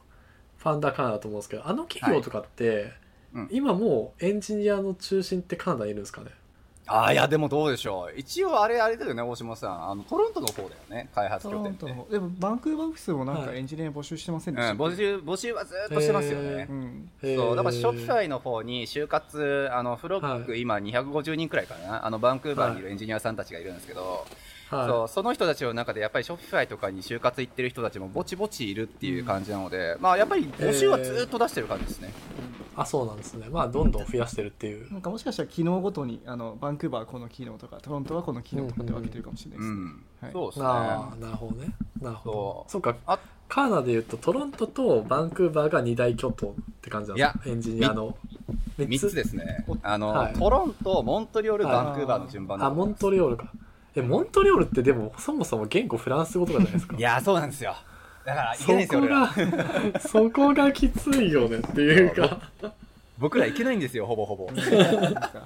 ファウンダーカナダと思うんですけど、あの企業とかって、今もうエンジニアの中心ってカナダにいるんですかね。あ、いやでもどうでしょう。一応あれだよね、大島さん、トロントの方だよね、開発拠点って。トロントのでもバンクーバーオフィスもなんかエンジニア募集してませんでした、ね。募集はずっとしてますよね。そうだからShopifyの方に就活フロック今250人くらいかな、バンクーバーにいるエンジニアさんたちがいるんですけど、その人たちの中でやっぱりShopifyとかに就活行ってる人たちもぼちぼちいるっていう感じなので、まあやっぱり募集はずっと出してる感じですね。あ、そうなんですね。まあどんどん増やしてるっていう。なんかもしかしたら機能ごとにバンクーバーはこの機能とかトロントはこの機能とかって分けてるかもしれないですね。そうですね。ああ、なるほどね。なるほど。そうか。カナダでいうとトロントとバンクーバーが2大巨頭って感じなんですか。エンジニアの3つですね。トロント、モントリオール、バンクーバーの順番なんです。あ、モントリオールか。モントリオールってでもそもそも言語フランス語とかじゃないですか。いや、そうなんですよ。だからいけないんですよ、俺ら。そこがきついよねっていうか。僕らいけないんですよ、ほぼほぼ。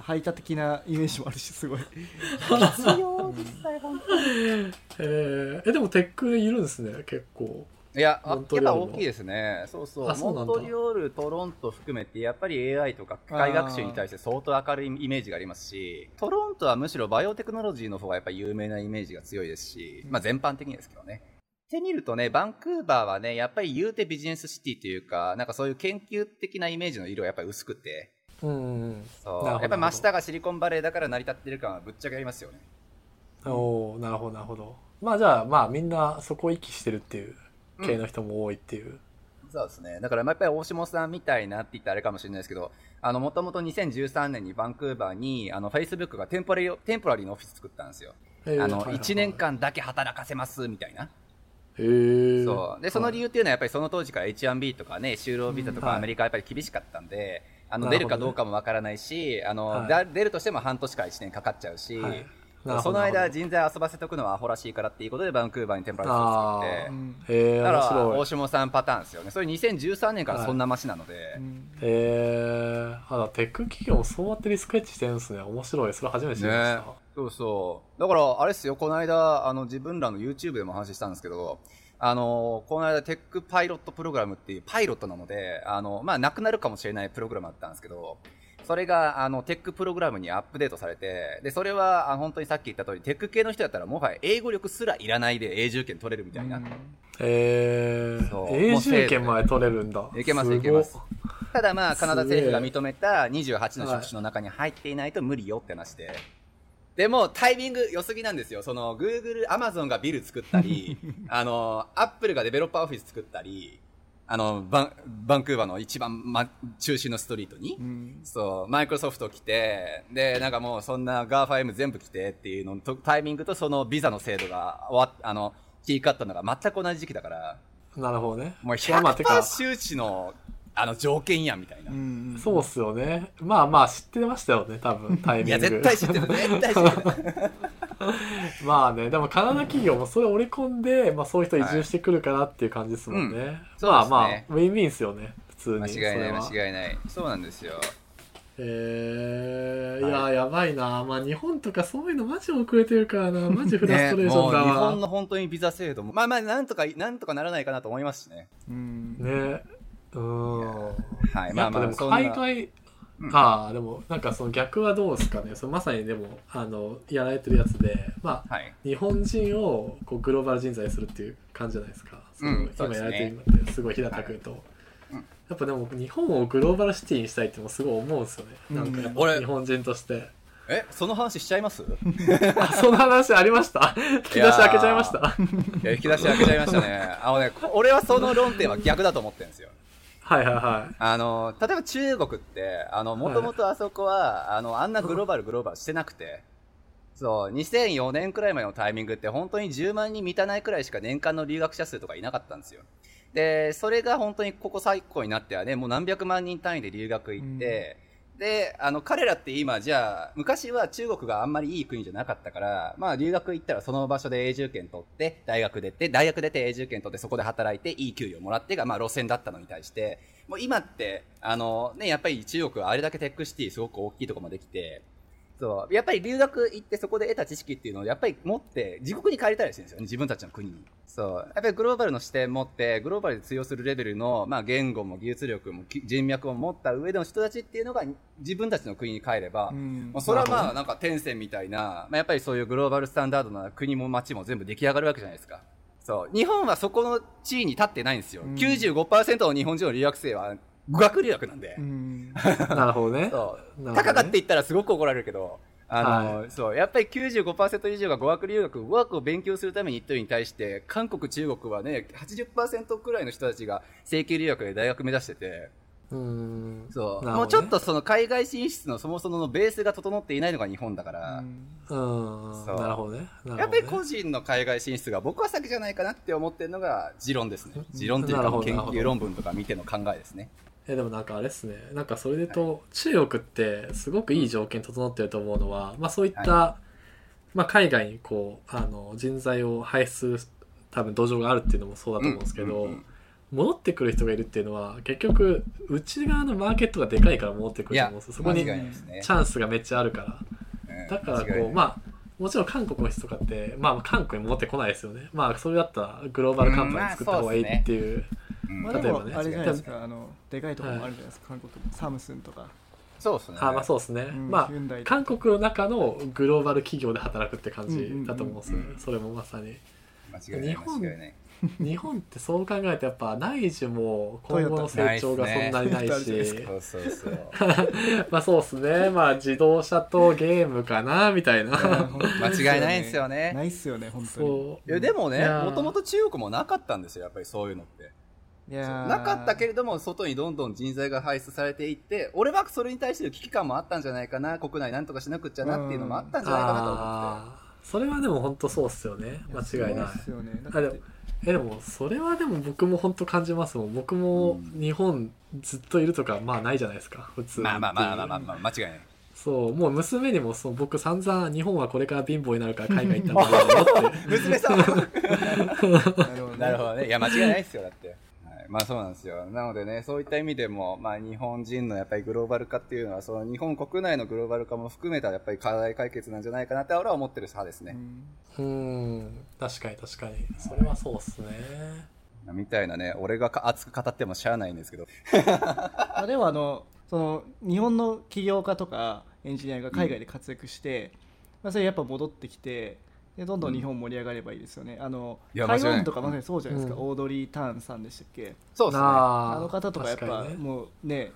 排他的なイメージもあるし、すごい。でもテックいるんですね、結構。いや、やっぱ大きいですね。そうそう。モントリオール、トロント含めて、やっぱり AI とか機械学習に対して相当明るいイメージがありますし、トロントはむしろバイオテクノロジーの方がやっぱり有名なイメージが強いですし、まあ全般的にですけどね。ってみるとね、バンクーバーはね、やっぱり言うてビジネスシティというか、なんかそういう研究的なイメージの色はやっぱり薄くて、そう、やっぱり真下がシリコンバレーだから成り立ってる感はぶっちゃけありますよね。おー、なるほどなるほど。まあじゃあ、まあみんなそこを行きしてるっていう系の人も多いっていう、そうですね。だからやっぱり大下さんみたいなって言ったらあれかもしれないですけど、もともと2013年にバンクーバーにFacebook がテンポラリーのオフィス作ったんですよ。1年間だけ働かせますみたいな、へ、そうでその理由っていうのはやっぱりその当時から H1B とかね、就労ビザとかアメリカはやっぱり厳しかったんで、はい、出るかどうかもわからないし、ね、出るとしても半年から1年かかっちゃうし、はい、その間人材遊ばせとくのはアホらしいからっていうことでバンクーバーにテンプラーを作って、だから大下さんパターンですよね。それ2013年からそんなマシなので、はい、テック企業そうやってリスクエッジしてるんですね。面白い、それ初めて知りました、ね、そうそう。だからあれですよ、この間自分らの YouTube でも話したんですけど、この間テックパイロットプログラムっていうパイロットなのでまあ、なくなるかもしれないプログラムだったんですけど、それがテックプログラムにアップデートされて、でそれは本当にさっき言った通りテック系の人だったらもはや英語力すらいらないで永住権取れるみたいな、永住権まで取れるんだ。いけます、いけます。ただまあカナダ政府が認めた28の職種の中に入っていないと無理よって話で、はい、でもタイミング良すぎなんですよ。その Google、Amazon がビル作ったりApple がデベロッパーオフィス作ったり、バンクーバーの一番、中心のストリートに、うん、そうマイクロソフト来て、でなんかもうそんな GAFAM 全部来てっていうのとタイミングとそのビザの制度が切り替わったのが全く同じ時期だから、なるほどね、もう 100% 周知の条件やみたいな、うん、そうっすよね。まあまあ知ってましたよね多分タイミング。いや絶対知ってる、絶対知ってるまあね、でもカナダ企業もそれ織り込んで、まあ、そういう人移住してくるかなっていう感じですもんね、はい、うん、そうですね。まあまあウィンウィンですよね、普通に。間違いない、間違いない、そうなんですよ。はい、いややばいな、まあ、日本とかそういうのマジ遅れてるからな、マジフラストレーションだわ、ね、もう日本の本当にビザ制度もまあまあなんとかならないかなと思いますしね、うんね、はい、まあまあでも海外、ああでもなんかその逆はどうですかね。そのまさにでもやられてるやつで、まあ、はい、日本人をこうグローバル人材するっていう感じじゃないですか、うん、今やられてるのってすごい平たく言うと、はい、うん、やっぱでも日本をグローバルシティにしたいってもすごい思うんですよね、うん、なんかやっぱ日本人として。その話しちゃいますその話ありました引き出し開けちゃいました。いや引き出し開けちゃいましたね。ね、俺はその論点は逆だと思ってるんですよ。はいはいはい、例えば中国ってもともとあそこは、はい、あんなグローバルしてなくて、そう2004年くらいまでのタイミングって本当に10万人満たないくらいしか年間の留学者数とかいなかったんですよ。でそれが本当にここ最高になってはね、もう何百万人単位で留学行って、うん、で彼らって今じゃあ昔は中国があんまりいい国じゃなかったから、まあ、留学行ったらその場所で永住権取って大学出て永住権取ってそこで働いていい給料もらってが、まあ、路線だったのに対してもう今ってね、やっぱり中国はあれだけテックシティすごく大きいところまで来て、そうやっぱり留学行ってそこで得た知識っていうのをやっぱり持って自国に帰りたいらしいんですよね、自分たちの国に。そうやっぱりグローバルの視点持ってグローバルで通用するレベルの、まあ、言語も技術力も人脈を持った上での人たちっていうのが自分たちの国に帰れば、まあ、それはまあなんかテンセンみたいな、まあ、やっぱりそういうグローバルスタンダードな国も街も全部出来上がるわけじゃないですか。そう日本はそこの地位に立ってないんですよ、うん、95% の日本人の留学生は語学留学なんで、うん、なるほどね。そう高かって言ったらすごく怒られるけど、はい、そうやっぱり 95% 以上が語学を勉強するために行ってるに対して韓国中国はね 80% くらいの人たちが正規留学で大学目指してて、そう、ね、もうちょっとその海外進出のそもそものベースが整っていないのが日本だから、そうなるほどね、やっぱり個人の海外進出が僕は先じゃないかなって思ってるのが持論ですね。持論というか研究論文とか見ての考えですね。でもなんかあれですね、なんかそれでと、はい、中国ってすごくいい条件整ってると思うのは、まあ、そういった、はい、まあ、海外にこう人材を輩出する多分土壌があるっていうのもそうだと思うんですけど、戻ってくる人がいるっていうのは結局内側のマーケットがでかいから戻ってくると思うんですよ。そこにチャンスがめっちゃあるから、だからこう、まあもちろん韓国の人とかって、まあ、韓国に戻ってこないですよね。まあそれだったらグローバルカンパニー作った方がいいっていう、まあ、例えばね、まあ、でもあれじゃないですか、でかいところもあるじゃないですか、はい、韓国もサムスンとか。そうですね、あ、まあそうですね、まあ、韓国の中のグローバル企業で働くって感じだと思うんですよね、それもまさに間違いない、間違いない日本ってそう考えるとやっぱ内需も今後の成長がそんなにないし、まあそうですね、まあ自動車とゲームかなみたいな間違いないんですよね。ないっすよね本当に。そういやでもね、もともと中国もなかったんですよ、やっぱりそういうのって。いやなかったけれども外にどんどん人材が排出されていって、俺はそれに対しての危機感もあったんじゃないかな、国内なんとかしなくっちゃなっていうのもあったんじゃないかなと思って。それはでも本当そうっすよね、間違いない。でもそれはでも僕も本当感じますもん。僕も日本ずっといるとかまあないじゃないですか普通。まあまあまあまあまあまあ間違いない。そうもう娘にもそう僕散々日本はこれから貧乏になるから海外行った方がいいって娘さんなるほどね。いや間違いないですよだって。まあそうなんですよ。なのでねそういった意味でも、まあ、日本人のやっぱりグローバル化っていうのはその日本国内のグローバル化も含めたやっぱり課題解決なんじゃないかなって俺は思ってる派ですね。確かに確かにそれはそうですねみたいなね。俺が熱く語ってもしゃあないんですけどでもその日本の起業家とかエンジニアが海外で活躍して、まあ、それやっぱ戻ってきてでどんどん日本盛り上がればいいですよね。台湾とかまさにそうじゃないですか、オードリー・ターンさんでしたっけ。そうですね。あの方とかやっぱ、ね、もうね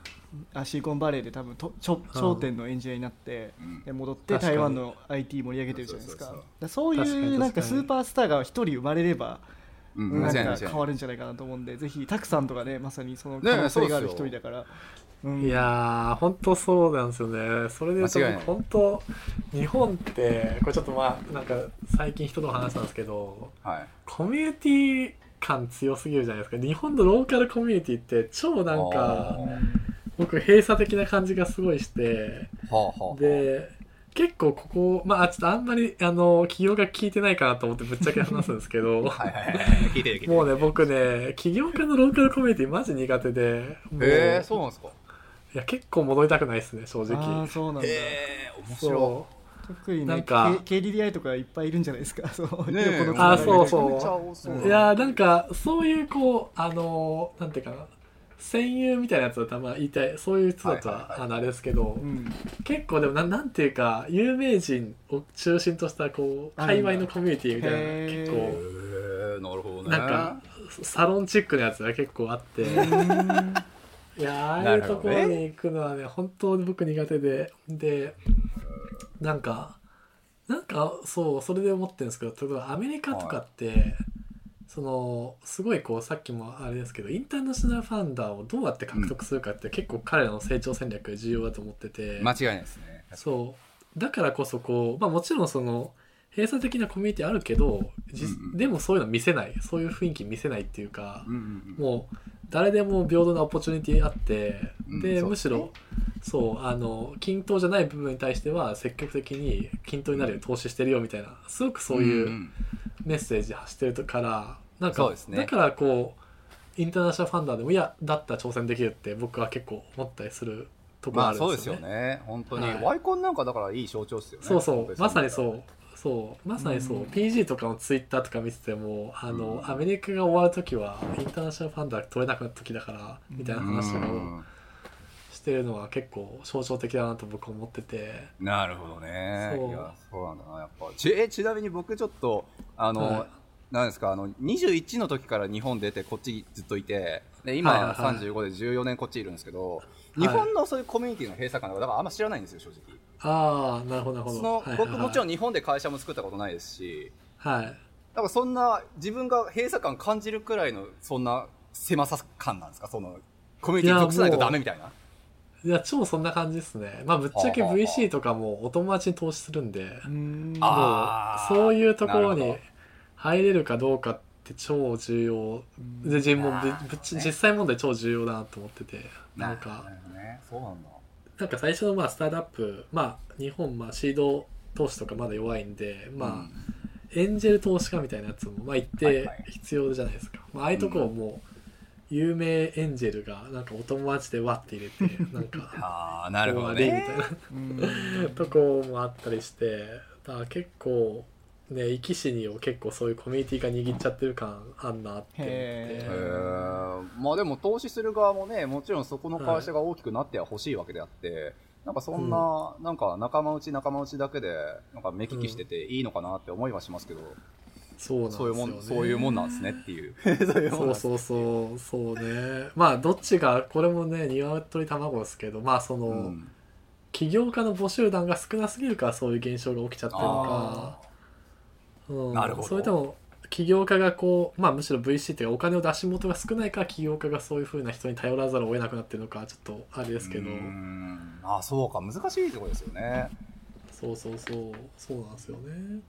シリコンバレーで多分頂点のエンジニアになって、で戻って台湾の IT 盛り上げてるじゃないですか。そういうなんかスーパースターが一人生まれればなんか変わるんじゃないかなと思うんで、ぜひタクさんとかねまさにその可能性がある一人だから、ねいやー本当そうなんですよね。それで本当日本ってこれちょっとまあなんか最近人と話したんですけど、はい、コミュニティ感強すぎるじゃないですか。日本のローカルコミュニティって超なんか僕閉鎖的な感じがすごいして、で結構ここまあちょっとあんまり起業が効いてないかなと思ってぶっちゃけ話すんですけどはい、もうね僕ね起業家のローカルコミュニティマジ苦手で、そうなんですか。いや結構戻りたくないですね正直。そうなんだ。面白い。特にねなんか KDDI とかいっぱいいるんじゃないですか。そうねえ。そういやなんかそういうこうなんていうかな戦友みたいなやつだったらまあ言いたいそういう人だったらあれですけど、結構でもなんていうか有名人を中心としたこう界隈のコミュニティみたいな結構なるほどね。なんかサロンチックなやつが結構あって。いやああいうところに行くのはね本当に僕苦手でなんかそうそれで思ってるんですけど、例えばアメリカとかって、そのすごいこうさっきもあれですけどインターナショナルファウンダーをどうやって獲得するかって、結構彼らの成長戦略重要だと思ってて。間違いないですね。そうだからこそこう、まあ、もちろんその閉鎖的なコミュニティあるけど、でもそういうの見せない、そういう雰囲気見せないっていうか、もう誰でも平等なオポチュニティあって、でむしろそう均等じゃない部分に対しては積極的に均等になるように投資してるよみたいな、すごくそういうメッセージ発してるから、なんか、だからこうインターナショナルファンダーでもいやだったら挑戦できるって僕は結構思ったりする。とこあるんですよね。まあ、そうですよね。本当に、ワイコンなんかだからいい象徴ですよね。そうまさにそうまさにそう、PG とかのツイッターとか見ててもアメリカが終わるときはインターナショナルファンダー取れなくなったときだからみたいな話をしてるのは結構象徴的だなと僕は思ってて。なるほどね。いやそうなんだなやっぱ。ちなみに僕ちょっとなんですか21の時から日本出てこっちずっといてで今35で14年こっちいるんですけど、日本のそういうコミュニティの閉鎖感だからあんま知らないんですよ正直。ああなるほどなるほど。僕もちろん日本で会社も作ったことないですし、だからそんな自分が閉鎖感感じるくらいのそんな狭さ感なんですか、そのコミュニティに属さないとダメみたいな。いや超そんな感じですね。まあぶっちゃけ VC とかもお友達に投資するんで、もうそういうところに入れるかどうかって超重要で、実際問題超重要だなと思ってて、なんかそうなんだ。なんか最初のまあスタートアップ、まあ、日本まあシード投資とかまだ弱いんで、まあ、エンジェル投資家みたいなやつもまあ一定必要じゃないですか、まああいうところも有名エンジェルがなんかお友達でわって入れてなんかあなるほどねみたいなとこもあったりして、だから結構ね生き死にを結構そういうコミュニティが握っちゃってる感あんなって思って。まあでも投資する側もねもちろんそこの会社が大きくなっては欲しいわけであって、なんかそんな、なんか仲間内だけでなんか目利きしてていいのかなって思いはしますけど、そういうもんなんですねっていうそうね。まあどっちがこれもね鶏卵ですけど、まあその、起業家の募集団が少なすぎるからそういう現象が起きちゃってるのか、なるほど。それとも起業家がこう、まあ、むしろ VC ってお金を出し元が少ないから起業家がそういう風な人に頼らざるを得なくなってるのかちょっとあれですけど、ああそうか難しいところですよね。そうなんですよね。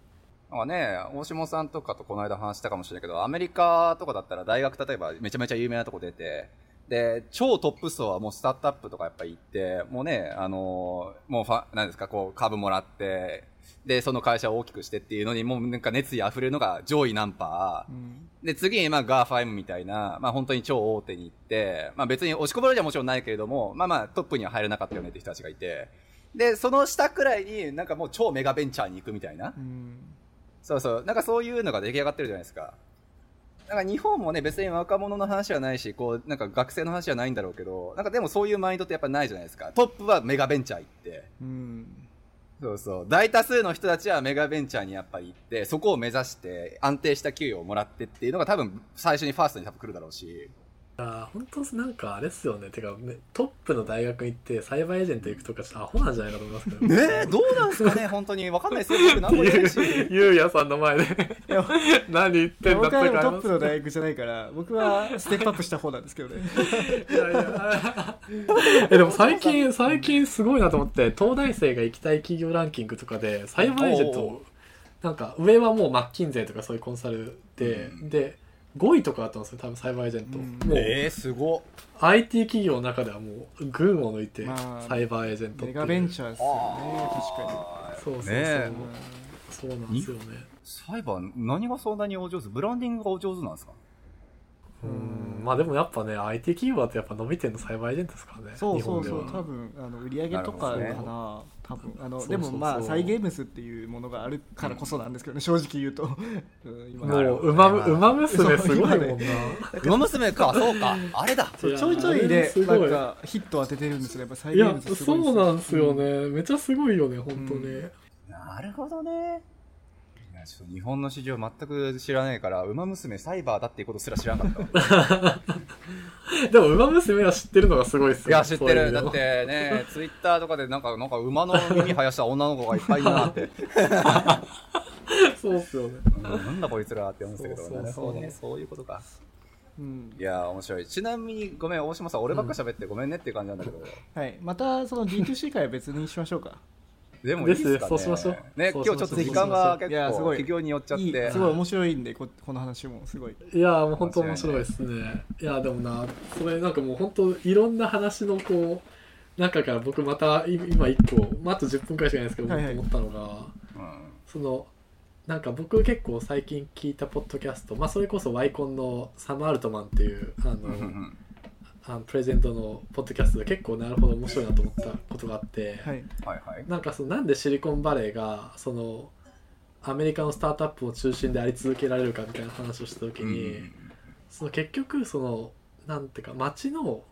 なんかね、大下さんとかとこの間話したかもしれないけど、アメリカとかだったら大学例えばめちゃめちゃ有名なとこ出て、で、超トップ層はもうスタートアップとかやっぱ行って、もうね、もう何ですか、こう株もらって、で、その会社を大きくしてっていうのに、もうなんか熱意あふれるのが上位何パー。うん、で、次にまあガーファイムみたいな、まあ本当に超大手に行って、まあ別に押しこぼれじゃもちろんないけれども、まあまあトップには入れなかったよねって人たちがいて、で、その下くらいになんかもう超メガベンチャーに行くみたいな。うんそうそう、なんかそういうのが出来上がってるじゃないですか。なんか日本もね、別に若者の話はないし、こうなんか学生の話はないんだろうけど、なんかでもそういうマインドってやっぱないじゃないですか。トップはメガベンチャー行って、うん、そうそう、大多数の人たちはメガベンチャーにやっぱり行って、そこを目指して安定した給与をもらってっていうのが多分最初にファーストに多分来るだろうし。あ、本当なんかあれっすよね。てかトップの大学に行ってサイバーエージェント行くとかアホなんじゃないかと思いますけどね。どうなんすかね、本当に分かんないですよ。ゆうやさんの前で何言ってんだって感じ。僕はトップの大学じゃないから僕はステップアップした方なんですけどね。いやいやでも最近すごいなと思って、東大生が行きたい企業ランキングとかでサイバーエージェント、なんか上はもうマッキンゼーとかそういうコンサルで、うん、で5位とかだったんですよ、多分サイバーエージェント、うん、もうすごい IT 企業の中ではもう群を抜いて、まあ、サイバーエージェントってメガベンチャーですよね。確かにそうそうそう、ね、そうなんですよね。サイバー何がそんなにお上手、ブランディングがお上手なんですか。まあでもやっぱね、 IT 企業だとやっぱ伸びてるのサイバーエージェントですからね。そうそうそう、多分売り上げとかかな、多分でもまあサイゲームスっていうものがあるからこそなんですけどね、正直言うと。今馬娘すごいもんな。馬娘か、そうか、あれだ。ちょいちょいでなんかヒット当ててるんですよ、やっぱサイゲームスすごい。いやそうなんですよね、めちゃすごいよね本当に。なるほどね。ちょっと日本の市場全く知らないから、ウマ娘サイバーだっていうことすら知らなかった。でもウマ娘は知ってるのがすごいっすよね。いや知ってる。だってね、ツイッターとかでなんか馬の耳生やした女の子がいっぱいいるなって。そうっすよね。なんだこいつらって思うんですけど、そうね、そういうことか。うん、いや面白い。ちなみにごめん大島さん、俺ばっか喋ってごめんねっていう感じなんだけど。はい。またその D2C 会は別にしましょうか。でもいいですかね。そうしましょう。ね、今日ちょっと時間が結構企業に寄っちゃって、すごい面白いんで、この話もすごい。いやもう本当面白いですね。いやでもな、それなんかもう本当いろんな話のこう中から僕また今1個、まあ、あと10分くらいしかないですけど、思ったのが、そのなんか僕結構最近聞いたポッドキャスト、まあそれこそワイコンのサム・アルトマンっていうプレゼントのポッドキャストで結構なるほど面白いなと思ったことがあって、なんかそのなんでシリコンバレーがそのアメリカのスタートアップを中心であり続けられるかみたいな話をした時に、その結局そのなんていうか街の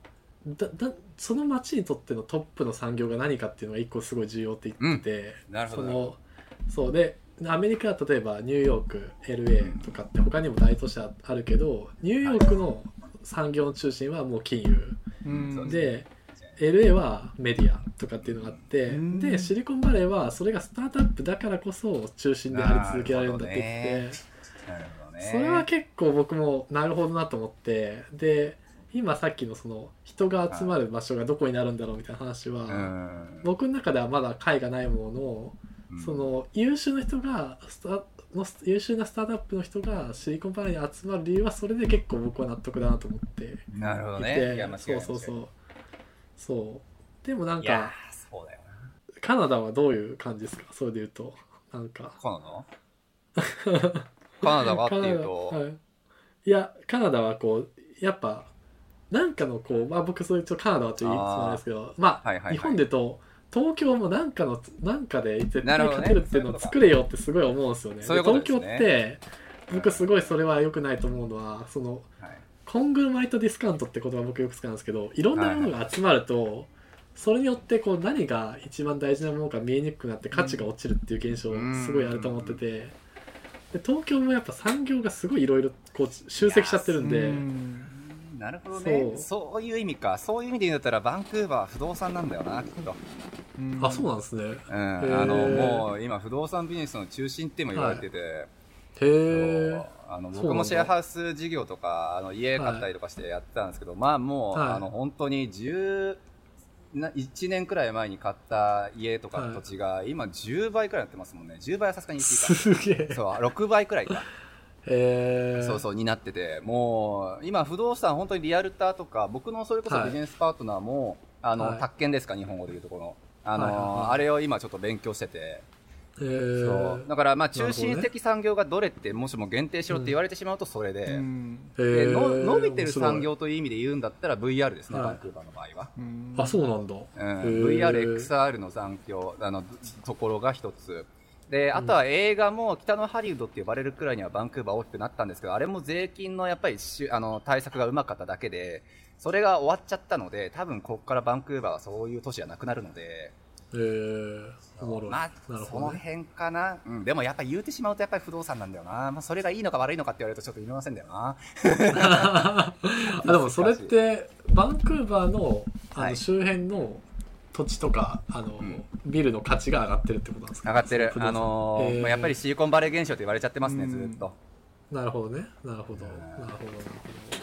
その街にとってのトップの産業が何かっていうのが一個すごい重要って言ってて、そうでアメリカは例えばニューヨーク、LA とかって他にも大都市あるけど、ニューヨークの産業の中心はもう金融、で LA はメディアとかっていうのがあって、でシリコンバレーはそれがスタートアップだからこそ中心であり続けられるんだって言って、それは結構僕もなるほどなと思って、で今さっきのその人が集まる場所がどこになるんだろうみたいな話は、僕の中ではまだ解がないものの、その優秀な人が優秀なスタートアップの人がシリコンバレーに集まる理由はそれで結構僕は納得だなと思っていて、なるほどね。いや間違いない。そうでもなんかそうだよな。カナダはどういう感じですか、それでいうと。なんかカナダはっていうと、いやカナダはこうやっぱなんかのこう、まあ僕そういうカナダはという言いつもなんですけど、まあ、日本で言うと東京もなんかで絶対勝てるっていうのを作れよってすごい思うんですよね。東京って僕すごいそれは良くないと思うのは、そのコングルマイトディスカウントって言葉僕よく使うんですけど、いろんなものが集まるとそれによってこう何が一番大事なものか見えにくくなって価値が落ちるっていう現象すごいあると思ってて、で東京もやっぱ産業がすごいいろいろ集積しちゃってるんで。なるほどね。そういう意味か。そういう意味で言うんだったらバンクーバーは不動産なんだよなきっと。あ、そうなんですね。もう今不動産ビジネスの中心っても言われてて、僕もシェアハウス事業とか家買ったりとかしてやってたんですけど、まあもう本当に10 1年くらい前に買った家とか土地が今10倍くらいになってますもんね。10倍はさすがに言っていいか、そう6倍くらいかそうそうになってて、もう今不動産本当にリアルターとか、僕のそれこそビジネスパートナーも、はい、宅建ですか、日本語でいうところ、あれを今ちょっと勉強してて、そうだからまあ中心的産業がどれってもしも限定しろって言われてしまうとそれで、伸びてる産業という意味で言うんだったら VR ですね、バンクーバーの場合は。あ、そうなんだ。VR、XR の残響ところが一つで、あとは映画も北のハリウッドって呼ばれるくらいにはバンクーバー大きくなったんですけど、あれも税金のやっぱり対策がうまかっただけで、それが終わっちゃったので、多分ここからバンクーバーはそういう都市はなくなるので、まあ、なるほどね、その辺かな、うん、でもやっぱり言うてしまうとやっぱり不動産なんだよな、まあ、それがいいのか悪いのかって言われるとちょっと言えませんだよなでもそれってバンクーバー の, 周辺の土地とかビルの価値が上がってるってことなんですか、ね、上がってる、まあ、やっぱりシリコンバレー現象って言われちゃってますね、ずっと。なるほどね、なるほど、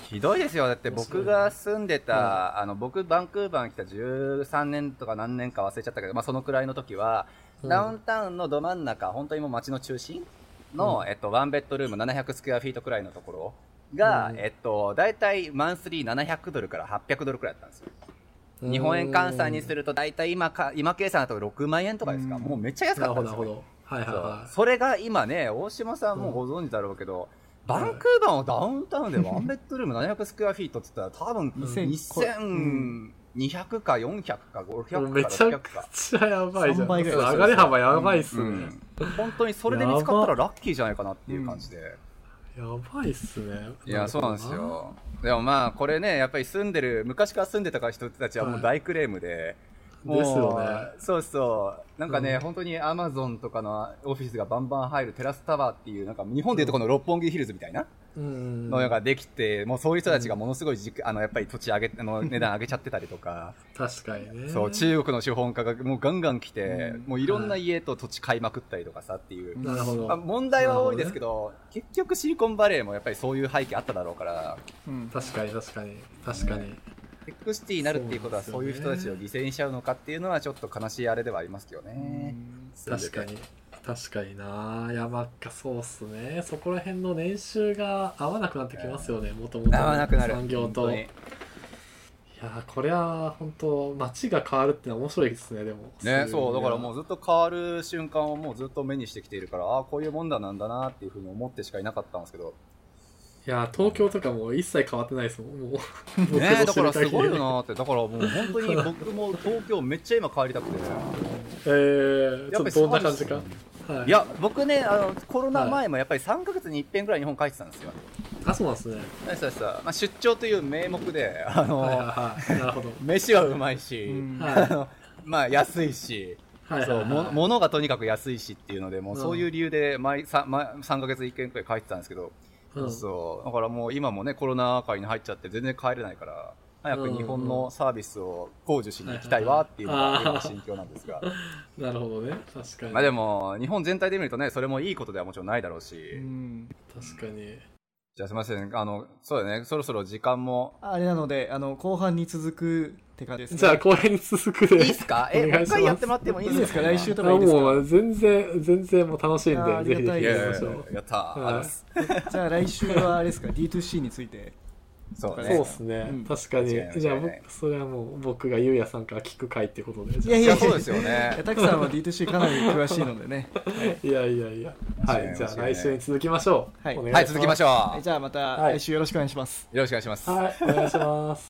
ひどいですよ。だって僕が住んでた、僕バンクーバーに来た13年とか何年か忘れちゃったけど、まあ、そのくらいの時は、ダウンタウンのど真ん中、本当にもう街の中心の、ワンベッドルーム700スクエアフィートくらいのところが、だいたいマンスリー700ドルから800ドルくらいだったんですよ。日本円換算にするとだいたい今計算だと6万円とかですか、もうめっちゃ安かったんですよ、ね、それが今ね、大島さんもご存知だろうけど、バンクーバーのダウンタウンでワンベッドルーム700スクエアフィートって言ったら多分2200か400か500か600か、めちゃくちゃやばいじゃん、上がり幅やばいっすね、本当にそれで見つかったらラッキーじゃないかなっていう感じで、やばいっすね。いや、そうなんですよ。でもまあこれね、やっぱり昔から住んでた人たちはもう大クレームで、もうですよね。そうそう。なんかね、本当にアマゾンとかのオフィスがバンバン入るテラスタワーっていう、なんか日本でいうとこの六本木ヒルズみたいなのができて、もうそういう人たちがものすごいやっぱり土地値段上げちゃってたりとか。確かにね。そう、中国の資本家がもうガンガン来て、もういろんな家と土地買いまくったりとかさっていう。なるほど。まあ、問題は多いですけど、結局シリコンバレーもやっぱりそういう背景あっただろうから。確かに確かに確かに。テックシティになるっていうことはそういう人たちを犠牲にしちゃうのかっていうのはちょっと悲しいあれではありますけどね。確かに確かにな。いや、まあそうっすね、そこら辺の年収が合わなくなってきますよね、もともと産業と。いや、これは本当街が変わるってのは面白いですね。でもね、そうだからもうずっと変わる瞬間をもうずっと目にしてきているから、ああこういうもんだなんだなっていうふうに思ってしかいなかったんですけど、いや東京とかも一切変わってないですもん、もうねえ、だからすごいよなって。だからもう本当に僕も東京めっちゃ今帰りたくてやっぱりどんな感じか、はい、いや僕ね、コロナ前もやっぱり3ヶ月に1遍ぐらい日本帰ってたんですよ。あ、そうなんですね。そうそう、まあ、出張という名目でなるほど飯はうまいし、まあ安いし、そう物がとにかく安いしっていうので、もうそういう理由で3ヶ月1件くらい帰ってたんですけど、そうだからもう今もねコロナ禍に入っちゃって全然帰れないから、早く日本のサービスを享受しに行きたいわっていうのが今の心境なんですがなるほどね、確かに。まあでも日本全体で見るとね、それもいいことではもちろんないだろうし、確かに。じゃあすみません、そうだね、そろそろ時間もあれなので、後半に続くって感じですね。じゃあ後半に続くでいいですか？もう一回やってもらってもいいですか？来週とかいいですか？もう全然もう楽しいんで、ぜひぜひやりましょう。やったー。じゃあ来週はあれですか？ D2C について。そうですね、確かに。じゃあそれはもう僕がゆうやさんから聞く回ってことで。いやいや、そうですよね。たくさんは D2C かなり詳しいのでね。いやいやいや。はい、じゃあ来週に続きましょう。はい、続きましょう。じゃあまた来週よろしくお願いします。よろしくお願いします。はい、お願いします。